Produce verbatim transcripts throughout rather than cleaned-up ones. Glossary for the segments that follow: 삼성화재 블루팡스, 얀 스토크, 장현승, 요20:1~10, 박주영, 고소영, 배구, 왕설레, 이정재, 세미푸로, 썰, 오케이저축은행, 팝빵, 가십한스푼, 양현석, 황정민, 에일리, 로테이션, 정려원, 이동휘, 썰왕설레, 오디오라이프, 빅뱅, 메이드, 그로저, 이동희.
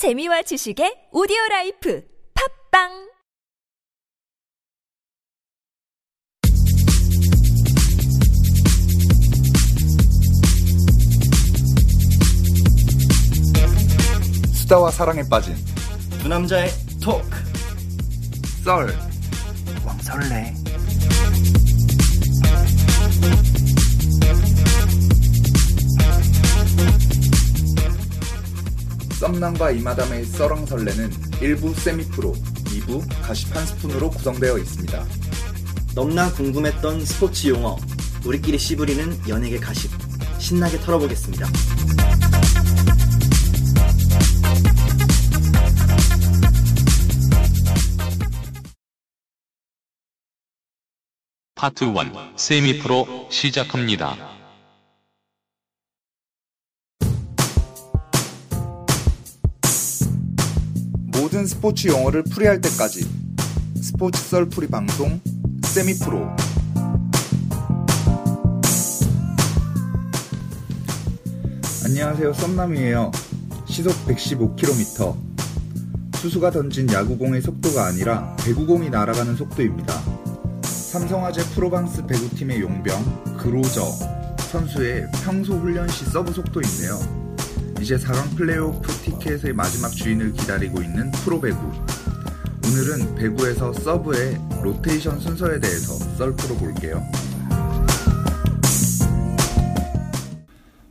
재미와 지식의 오디오라이프 팝빵 수다와 사랑에 빠진 두 남자의 토크 썰 왕설레. 썸남과 이마담의 썰왕설레는 일 부 세미프로, 이 부 가십한스푼으로 구성되어 있습니다. 넘나 궁금했던 스포츠 용어, 우리끼리 씨부리는 연예계 가십, 신나게 털어보겠습니다. 파트 일 세미프로 시작합니다. 모든 스포츠 용어를 풀이할 때까지 스포츠 썰풀이 방송 세미프로. 안녕하세요, 썸남이에요. 시속 백십오 킬로미터. 투수가 던진 야구공의 속도가 아니라 배구공이 날아가는 속도입니다. 삼성화재 프로방스 배구팀의 용병 그로저 선수의 평소 훈련 시 서브 속도인데요. 이제 사 강 플레이오프 티켓의 마지막 주인을 기다리고 있는 프로배구. 오늘은 배구에서 서브의 로테이션 순서에 대해서 썰 풀어볼게요.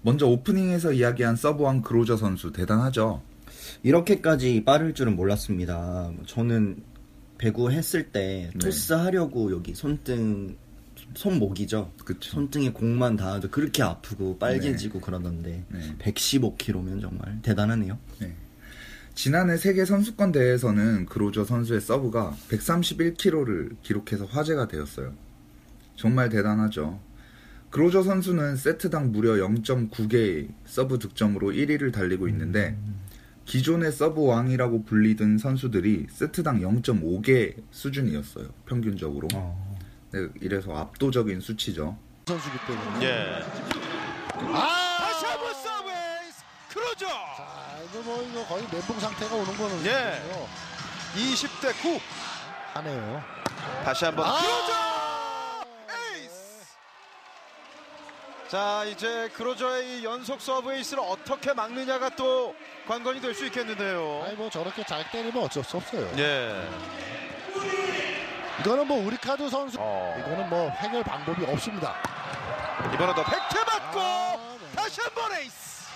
먼저 오프닝에서 이야기한 서브왕 그로저 선수 대단하죠. 이렇게까지 빠를 줄은 몰랐습니다. 저는 배구 했을 때 토스 네. 하려고 여기 손등, 손목이죠. 그쵸. 손등에 공만 닿아도 그렇게 아프고 빨개지고 네. 그러던데 네. 백십오 킬로미터면 정말 대단하네요. 네. 지난해 세계 선수권 대회에서는 그로저 선수의 서브가 백삼십일 킬로미터를 기록해서 화제가 되었어요. 정말 대단하죠. 그로저 선수는 세트당 무려 영 점 구 개의 서브 득점으로 일 위를 달리고 있는데 음. 기존의 서브왕이라고 불리던 선수들이 세트당 영 점 오 개 수준이었어요. 평균적으로. 어. 네, 이래서 압도적인 수치죠. 선수기 때문에. 예. 아! 다시 한번 서브에이스 그로저. 자, 이거 뭐 이거 거의 멘붕 상태가 오는 거는. 예. 이십 대 구. 하네요. 다시 한번 아! 그로저. 에이스. 자, 이제 그로저의 이 연속 서브에이스를 어떻게 막느냐가 또 관건이 될 수 있겠는데요. 아니 뭐 저렇게 잘 때리면 어쩔 수 없어요. 예. 이거는 뭐 우리 카드 선수 어. 이거는 뭐 해결 방법이 없습니다. 이번에도 백 대 맞고 아, 네. 다시 한번 에이스.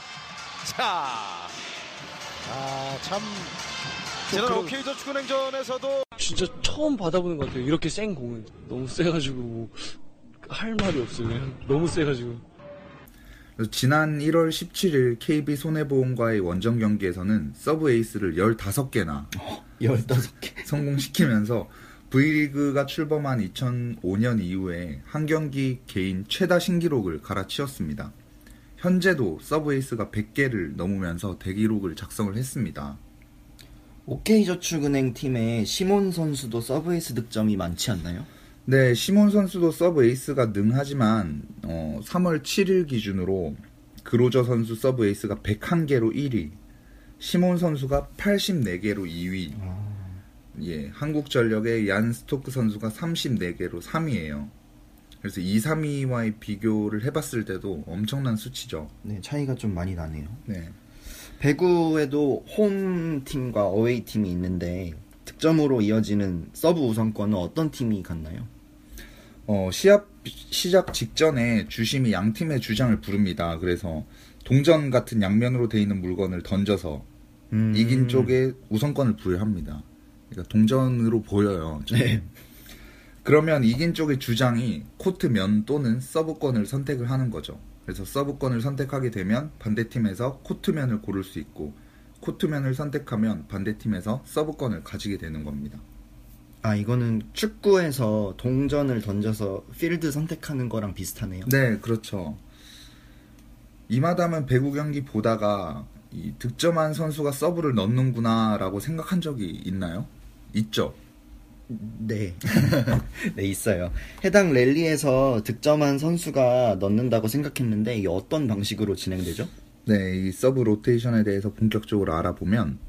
자. 아 참. 지난 그런... 오케이저 축구냉전에서도 진짜 처음 받아보는 것 같아요. 이렇게 센 공은 너무 세가지고 뭐 할 말이 없어요. 너무 세가지고. 지난 일월 십칠일 케이비 손해보험과의 원정 경기에서는 서브 에이스를 열다섯 개나 어, 열다섯 개 성공시키면서 V리그가 출범한 이천오 년 이후에 한 경기 개인 최다 신기록을 갈아치웠습니다. 현재도 서브 에이스가 백 개를 넘으면서 대기록을 작성을 했습니다. 오케이저축은행 팀의 시몬 선수도 서브 에이스 득점이 많지 않나요? 네, 시몬 선수도 서브 에이스가 능하지만 어, 삼월 칠일 기준으로 그로저 선수 서브 에이스가 백일 개로 일 위, 시몬 선수가 팔십사 개로 이 위, 예, 한국전력의 얀 스토크 선수가 삼십사 개로 삼 위예요. 그래서 이, 삼 위와의 비교를 해봤을 때도 엄청난 수치죠. 네, 차이가 좀 많이 나네요. 네. 배구에도 홈팀과 어웨이팀이 있는데 득점으로 이어지는 서브 우선권은 어떤 팀이 갖나요? 어, 시합 시작 직전에 주심이 양 팀의 주장을 부릅니다. 그래서 동전 같은 양면으로 돼 있는 물건을 던져서 음... 이긴 쪽에 우선권을 부여합니다. 그러니까 동전으로 보여요. 네. 그러면 이긴 쪽의 주장이 코트 면 또는 서브권을 선택을 하는 거죠. 그래서 서브권을 선택하게 되면 반대팀에서 코트 면을 고를 수 있고 코트면을 선택하면 반대팀에서 서브권을 가지게 되는 겁니다. 아, 이거는 축구에서 동전을 던져서 필드 선택하는 거랑 비슷하네요. 네, 그렇죠. 이마담은 배구 경기 보다가 이 득점한 선수가 서브를 넣는구나 라고 생각한 적이 있나요? 있죠? 네. 네, 있어요. 해당 랠리에서 득점한 선수가 넣는다고 생각했는데 이게 어떤 방식으로 진행되죠? 네, 이 서브 로테이션에 대해서 본격적으로 알아보면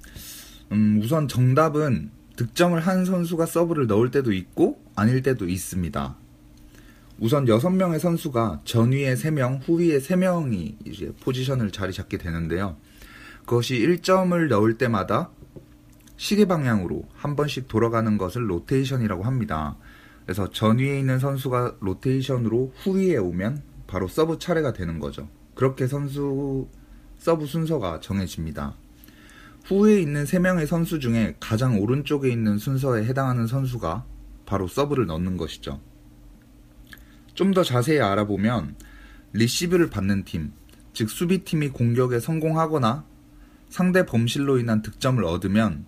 음, 우선 정답은 득점을 한 선수가 서브를 넣을 때도 있고 아닐 때도 있습니다. 우선 여섯 명의 선수가 전위에 세 명, 후위에 세 명이 이제 포지션을 자리 잡게 되는데요. 그것이 일 점을 넣을 때마다 시계 방향으로 한 번씩 돌아가는 것을 로테이션이라고 합니다. 그래서 전위에 있는 선수가 로테이션으로 후위에 오면 바로 서브 차례가 되는 거죠. 그렇게 선수 서브 순서가 정해집니다. 후위에 있는 세 명의 선수 중에 가장 오른쪽에 있는 순서에 해당하는 선수가 바로 서브를 넣는 것이죠. 좀 더 자세히 알아보면 리시브를 받는 팀, 즉 수비팀이 공격에 성공하거나 상대 범실로 인한 득점을 얻으면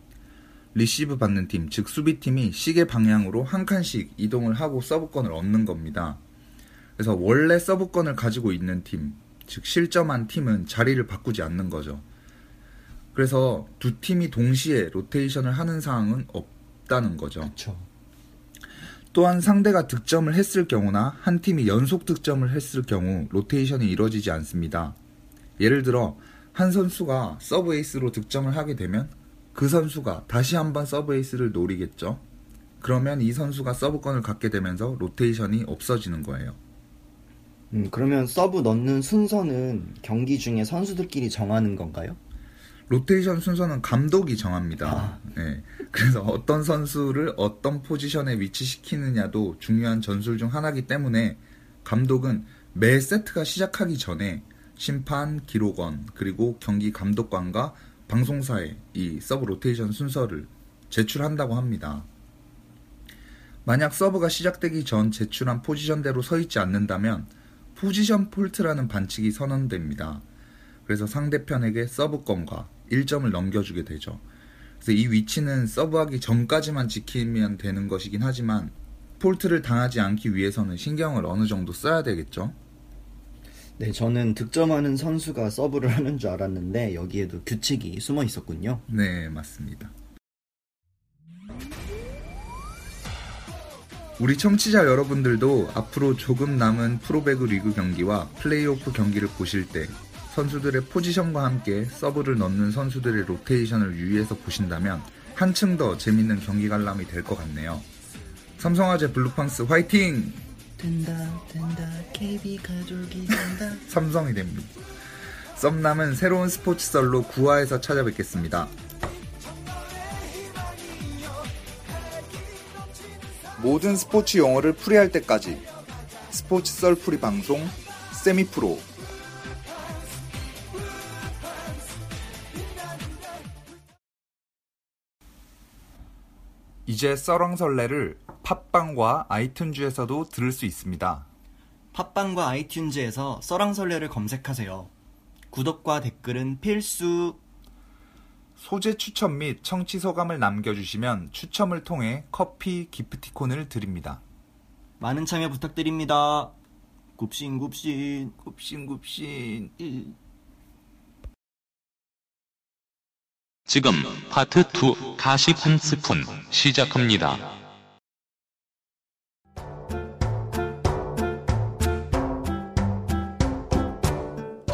리시브 받는 팀, 즉 수비팀이 시계 방향으로 한 칸씩 이동을 하고 서브권을 얻는 겁니다. 그래서 원래 서브권을 가지고 있는 팀, 즉 실점한 팀은 자리를 바꾸지 않는 거죠. 그래서 두 팀이 동시에 로테이션을 하는 상황은 없다는 거죠. 그렇죠. 또한 상대가 득점을 했을 경우나 한 팀이 연속 득점을 했을 경우 로테이션이 이루어지지 않습니다. 예를 들어 한 선수가 서브 에이스로 득점을 하게 되면 그 선수가 다시 한번 서브 에이스를 노리겠죠. 그러면 이 선수가 서브권을 갖게 되면서 로테이션이 없어지는 거예요. 음, 그러면 서브 넣는 순서는 경기 중에 선수들끼리 정하는 건가요? 로테이션 순서는 감독이 정합니다. 아. 네, 그래서 어떤 선수를 어떤 포지션에 위치시키느냐도 중요한 전술 중 하나이기 때문에 감독은 매 세트가 시작하기 전에 심판, 기록원, 그리고 경기 감독관과 방송사에 이 서브 로테이션 순서를 제출한다고 합니다. 만약 서브가 시작되기 전 제출한 포지션대로 서있지 않는다면 포지션 폴트라는 반칙이 선언됩니다. 그래서 상대편에게 서브권과 일 점을 넘겨주게 되죠. 그래서 이 위치는 서브하기 전까지만 지키면 되는 것이긴 하지만 폴트를 당하지 않기 위해서는 신경을 어느 정도 써야 되겠죠. 네, 저는 득점하는 선수가 서브를 하는 줄 알았는데 여기에도 규칙이 숨어 있었군요. 네, 맞습니다. 우리 청취자 여러분들도 앞으로 조금 남은 프로배구 리그 경기와 플레이오프 경기를 보실 때 선수들의 포지션과 함께 서브를 넣는 선수들의 로테이션을 유의해서 보신다면 한층 더 재밌는 경기 관람이 될 것 같네요. 삼성화재 블루팡스 화이팅! 된다 된다 케이비 가족이 된다 삼성이 됩니다. 썸남은 새로운 스포츠 썰로 구 화에서 찾아뵙겠습니다. 모든 스포츠 용어를 풀이할 때까지 스포츠 썰풀이 방송 세미프로 이제 썰왕설레를 팟빵과 아이튠즈에서도 들을 수 있습니다. 팟빵과 아이튠즈에서 썰왕설레를 검색하세요. 구독과 댓글은 필수! 소재 추천 및 청취 소감을 남겨주시면 추첨을 통해 커피 기프티콘을 드립니다. 많은 참여 부탁드립니다. 굽신굽신 굽신굽신 지금 파트 이 가십한스푼 시작합니다.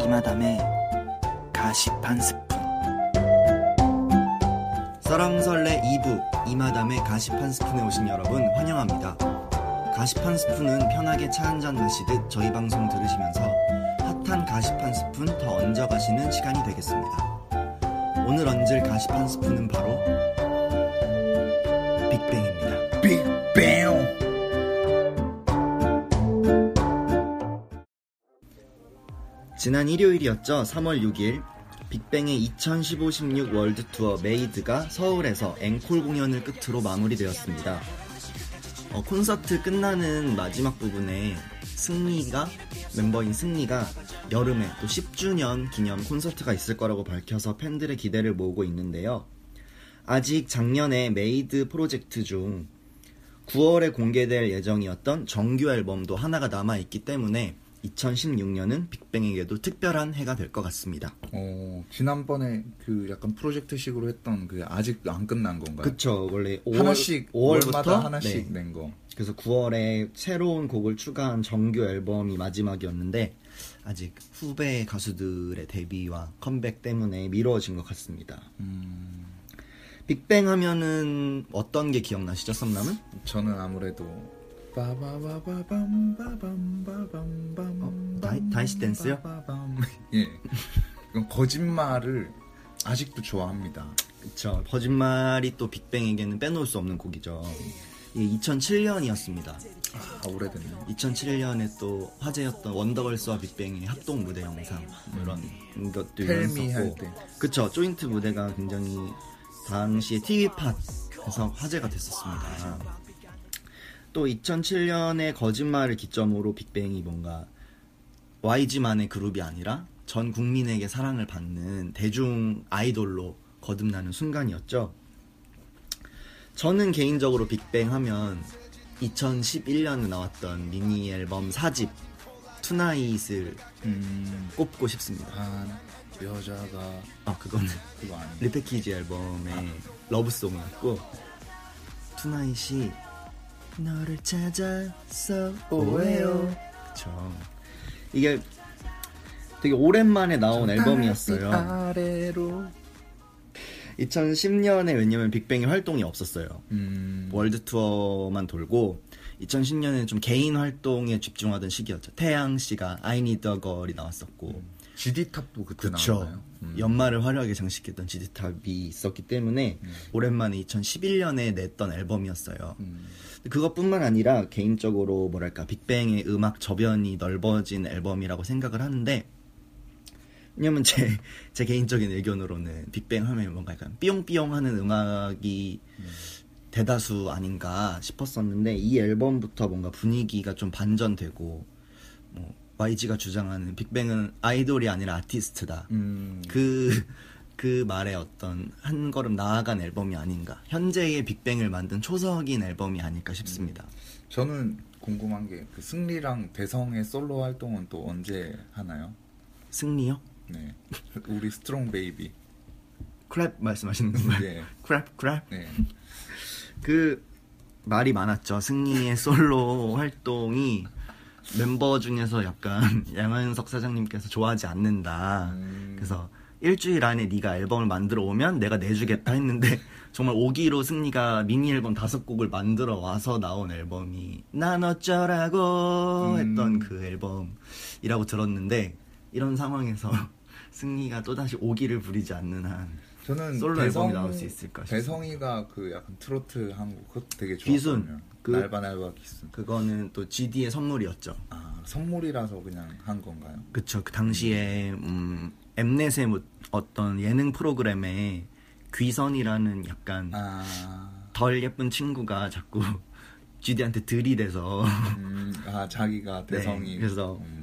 이마담의 가십한스푼 썰왕설레 이 부 이마담의 가십한스푼에 오신 여러분 환영합니다. 가십한스푼은 편하게 차 한잔 마시듯 저희 방송 들으시면서 핫한 가십한스푼 더 얹어 가시는 시간이 되겠습니다. 오늘 얹을 가십한 스푼은 바로 빅뱅입니다. 빅뱅! 지난 일요일이었죠. 삼월 육일 빅뱅의 이천십오 십육 월드투어 메이드가 서울에서 앵콜 공연을 끝으로 마무리되었습니다. 어, 콘서트 끝나는 마지막 부분에 승리가 멤버인 승리가 여름에 또 십 주년 기념 콘서트가 있을 거라고 밝혀서 팬들의 기대를 모으고 있는데요. 아직 작년에 메이드 프로젝트 중 구월에 공개될 예정이었던 정규 앨범도 하나가 남아있기 때문에 이천십육 년은 빅뱅에게도 특별한 해가 될 것 같습니다. 어, 지난번에 그 약간 프로젝트식으로 했던 그 아직도 안 끝난 건가요? 그쵸. 원래 오월, 하나씩 오월부터 하나씩 네. 낸 거. 그래서 구월에 새로운 곡을 추가한 정규 앨범이 마지막이었는데 아직 후배 가수들의 데뷔와 컴백 때문에 미뤄진 것 같습니다. 음... 빅뱅 하면은 어떤 게 기억나시죠, 썸남은? 저는 아무래도 어? 다이, 다이시 댄스요? 예. 거짓말을 아직도 좋아합니다. 그쵸. 거짓말이 또 빅뱅에게는 빼놓을 수 없는 곡이죠. 예, 이천칠년이었습니다. 아, 오래됐네요. 이천칠년에 또 화제였던 원더걸스와 빅뱅의 합동 무대 영상 이런 음. 것도 있었고, 그쵸. 조인트 무대가 굉장히 당시에 티비팟에서 화제가 됐었습니다. 또 이천칠년에 거짓말을 기점으로 빅뱅이 뭔가 와이지만의 그룹이 아니라 전 국민에게 사랑을 받는 대중 아이돌로 거듭나는 순간이었죠. 저는 개인적으로 빅뱅 하면 이천십일년에 나왔던 미니 앨범 사집 투나잇을 음... 꼽고 싶습니다. 아, 여자가... 아, 그거는 그거 아니에요. 리패키지 앨범의 아. 러브송이었고, 투나잇이 너를 찾아서 오해요. 그쵸. 이게 되게 오랜만에 나온 앨범이었어요. 아래로. 이천십년에 왜냐면 빅뱅이 활동이 없었어요. 음. 월드투어만 돌고, 이천십년에는 좀 개인 활동에 집중하던 시기였죠. 태양씨가 I Need a Girl이 나왔었고, 음. 지디탑도 그때 나왔나요? 음. 연말을 화려하게 장식했던 지디탑이 있었기 때문에 음. 오랜만에 이천십일년에 냈던 앨범이었어요. 음. 그것뿐만 아니라 개인적으로 뭐랄까 빅뱅의 음악 저변이 넓어진 앨범이라고 생각을 하는데, 왜냐면 제, 제 개인적인 의견으로는 빅뱅 하면 뭔가 약간 삐용삐용 하는 음악이 음. 대다수 아닌가 싶었었는데, 이 앨범부터 뭔가 분위기가 좀 반전되고, 뭐 와이지가 주장하는 빅뱅은 아이돌이 아니라 아티스트다. 음. 그, 그 말에 어떤 한 걸음 나아간 앨범이 아닌가. 현재의 빅뱅을 만든 초석인 앨범이 아닐까 싶습니다. 음. 저는 궁금한 게, 그 승리랑 대성의 솔로 활동은 또 언제 하나요? 승리요? 네. 우리 스트롱 베이비. 크랩 말씀하시는 건가요? 네. 크랩 크랩? 네. 그 말이 많았죠. 승리의 솔로 활동이 멤버 중에서 약간 양현석 사장님께서 좋아하지 않는다. 음... 그래서 일주일 안에 네가 앨범을 만들어 오면 내가 내주겠다 했는데, 정말 오기로 승리가 미니 앨범 다섯 곡을 만들어 와서 나온 앨범이 난 어쩌라고 했던 음... 그 앨범이라고 들었는데, 이런 상황에서 승리가 또다시 오기를 부리지 않는 한 저는 솔로 대성, 앨범이 나올 수 있을까 싶어요. 대성이가 그 약간 트로트 한곡 그것도 되게 좋았거든요. 그, 날바날바 기순. 그거는 또 지디의 선물이었죠. 아, 선물이라서 그냥 한 건가요? 그쵸. 그 당시에 음, 엠넷의 뭐 어떤 예능 프로그램에 귀선이라는 약간 아... 덜 예쁜 친구가 자꾸 지디한테 들이대서 음, 아 자기가 대성이 네, 그래서 음.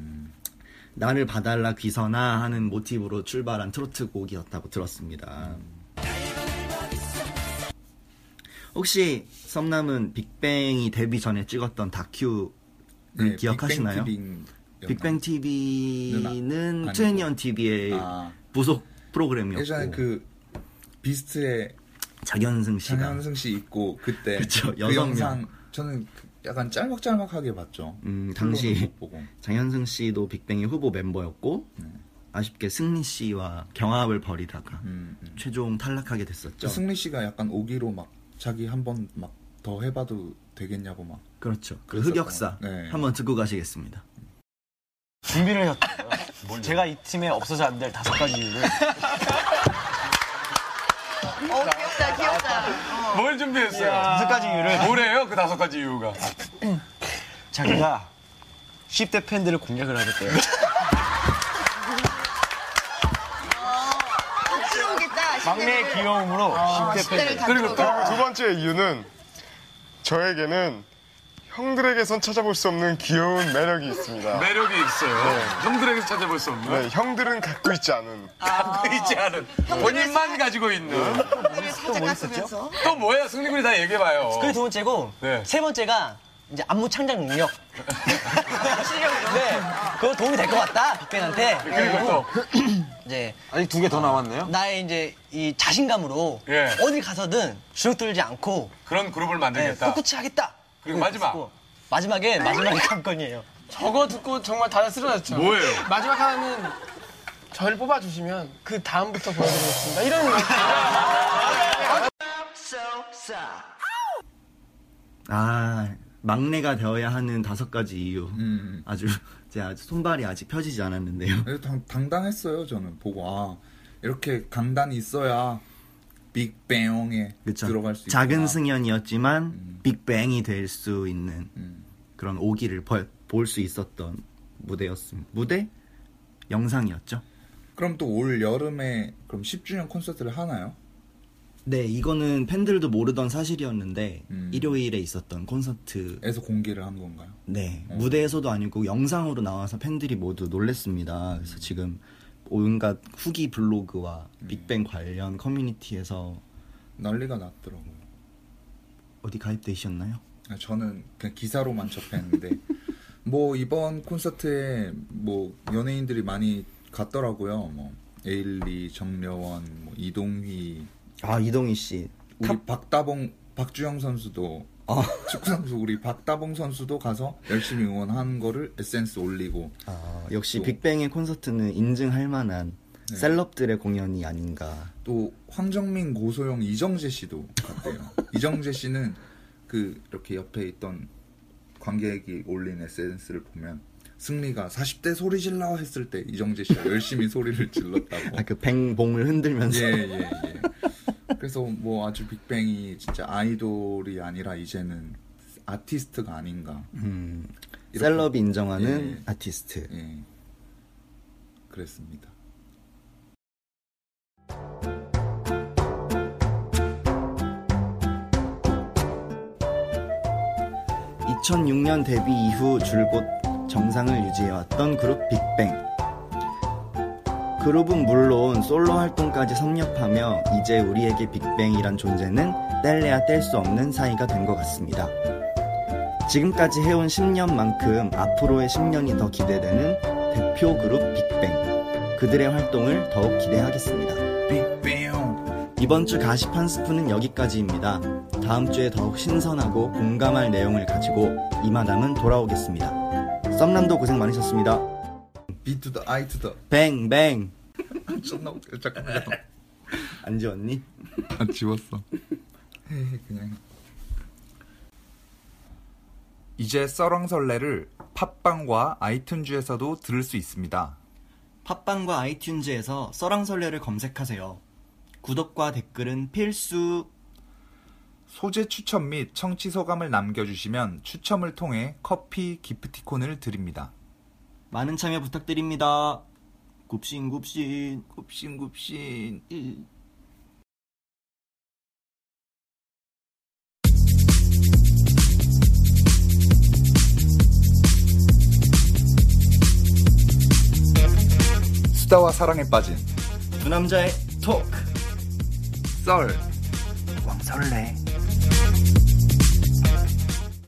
나를 봐달라 귀선아 하는 모티브로 출발한 트로트곡이었다고 들었습니다. 혹시 썸남은 빅뱅이 데뷔 전에 찍었던 다큐를 네, 기억하시나요? 빅뱅 티비는 트웬티원 티비의 아, 부속 프로그램이었고, 예전에 그 비스트의 장현승 씨가 장현승 씨 있고 그때 그쵸, 그 영상 저는 약간 짤막짤막하게 봤죠. 음, 당시 장현승 씨도 빅뱅의 후보 멤버였고 네. 아쉽게 승리 씨와 경합을 벌이다가 음, 음. 최종 탈락하게 됐었죠. 승리 씨가 약간 오기로 막 자기 한번 막 더 해봐도 되겠냐고 막 그렇죠. 그 흑역사 네. 한번 듣고 가시겠습니다. 준비를 했어요. 제가 이 팀에 없어서 안 될 다섯 가지 이유를. 어, 귀엽다, 귀엽다. 어. 뭘 준비했어요? 다섯 가지 이유를. 뭐래요, 그 다섯 가지 이유가? 자기가 십 대 팬들을 공략을 하겠대요. 어, 막내의 귀여움으로 어, 십 대 팬들. 그리고 또 두 번째 이유는 저에게는 형들에게선 찾아볼 수 없는 귀여운 매력이 있습니다. 매력이 있어요. 네. 형들에게서 찾아볼 수 없는. 네, 형들은 갖고 있지 않은. 아, 갖고 있지 않은. 본인만 사... 가지고 있는. 네. 또 뭐 있었죠? 또 뭐예요? 승리군이 다 얘기해봐요. 그게 두 번째고, 네. 세 번째가 이제 안무 창작 능력. 실력이요? 네. 그거 도움이 될 것 같다, 빅뱅한테. 그리고 또. 이제 아니, 두 개 더 나왔네요? 나의 이제 이 자신감으로 예. 어딜 가서든 주눅 들지 않고 그런 그룹을 만들겠다. 네, 꿋꿋이 하겠다. 그리고 마지막 마지막에 마지막이 관건이에요. 저거 듣고 정말 다들 쓰러졌죠. 뭐예요? 마지막 하나는 저를 뽑아주시면 그 다음부터 보여드리겠습니다. 이런. 없어. 아, 막내가 되어야 하는 다섯 가지 이유. 음. 아주 제 아주 손발이 아직 펴지지 않았는데요. 당, 당당했어요. 저는 보고 아 이렇게 강단이 있어야 빅뱅에 그쵸. 들어갈 수 있구나. 작은 승연이었지만 음. 빅뱅이 될 수 있는 음. 그런 오기를 볼 수 있었던 무대였습니다. 무대? 영상이었죠. 그럼 또 올 여름에 그럼 십 주년 콘서트를 하나요? 네, 이거는 팬들도 모르던 사실이었는데 음. 일요일에 있었던 콘서트에서 공개를 한 건가요? 네, 어. 무대에서도 아니고 영상으로 나와서 팬들이 모두 놀랬습니다. 그래서 음. 지금 온갖 후기 블로그와 음. 빅뱅 관련 커뮤니티에서 난리가 났더라고요. 어디 가입되셨나요? 저는 그냥 기사로만 접했는데 뭐 이번 콘서트에 뭐 연예인들이 많이 갔더라고요. 뭐 에일리, 정려원, 뭐 이동휘. 아, 이동희 씨. 우리 탑... 박다봉, 박주영 선수도 아. 축구 선수 우리 박다봉 선수도 가서 열심히 응원한 거를 에센스 올리고. 아, 역시 또, 빅뱅의 콘서트는 인증할 만한 네. 셀럽들의 공연이 아닌가. 또 황정민, 고소영, 이정재 씨도 갔대요. 이정재 씨는 그 이렇게 옆에 있던 관객이 올린 에센스를 보면 승리가 사십 대 소리 질러 했을 때 이정재 씨가 열심히 소리를 질렀다고. 아, 그 뱅봉을 흔들면서. 예, 예, 예. 그래서 뭐 아주 빅뱅이 진짜 아이돌이 아니라 이제는 아티스트가 아닌가. 음, 셀럽이 인정하는 예, 아티스트. 예. 그랬습니다. 이천육 년 데뷔 이후 줄곧 정상을 유지해왔던 그룹 빅뱅. 그룹은 물론 솔로 활동까지 섭렵하며 이제 우리에게 빅뱅이란 존재는 뗄래야 뗄 수 없는 사이가 된 것 같습니다. 지금까지 해온 십 년만큼 앞으로의 십 년이 더 기대되는 대표 그룹 빅뱅. 그들의 활동을 더욱 기대하겠습니다. 빅뱅! 이번 주 가십한스푼은 여기까지입니다. 다음 주에 더욱 신선하고 공감할 내용을 가지고 이마담은 돌아오겠습니다. 썸남도 고생 많으셨습니다. B to the I to the 뱅뱅. 존나 웃겨. 잠깐만. 안 지웠니? 안 지웠어. 그냥. 이제 썰왕설레를 팟빵과 아이튠즈에서도 들을 수 있습니다. 팟빵과 아이튠즈에서 썰왕설레를 검색하세요. 구독과 댓글은 필수. 소재 추천 및 청취 소감을 남겨주시면 추첨을 통해 커피 기프티콘을 드립니다. 많은 참여 부탁드립니다. 굽신굽신 굽신굽신 수다와 사랑에 빠진 두 남자의 토크 썰 왕설레.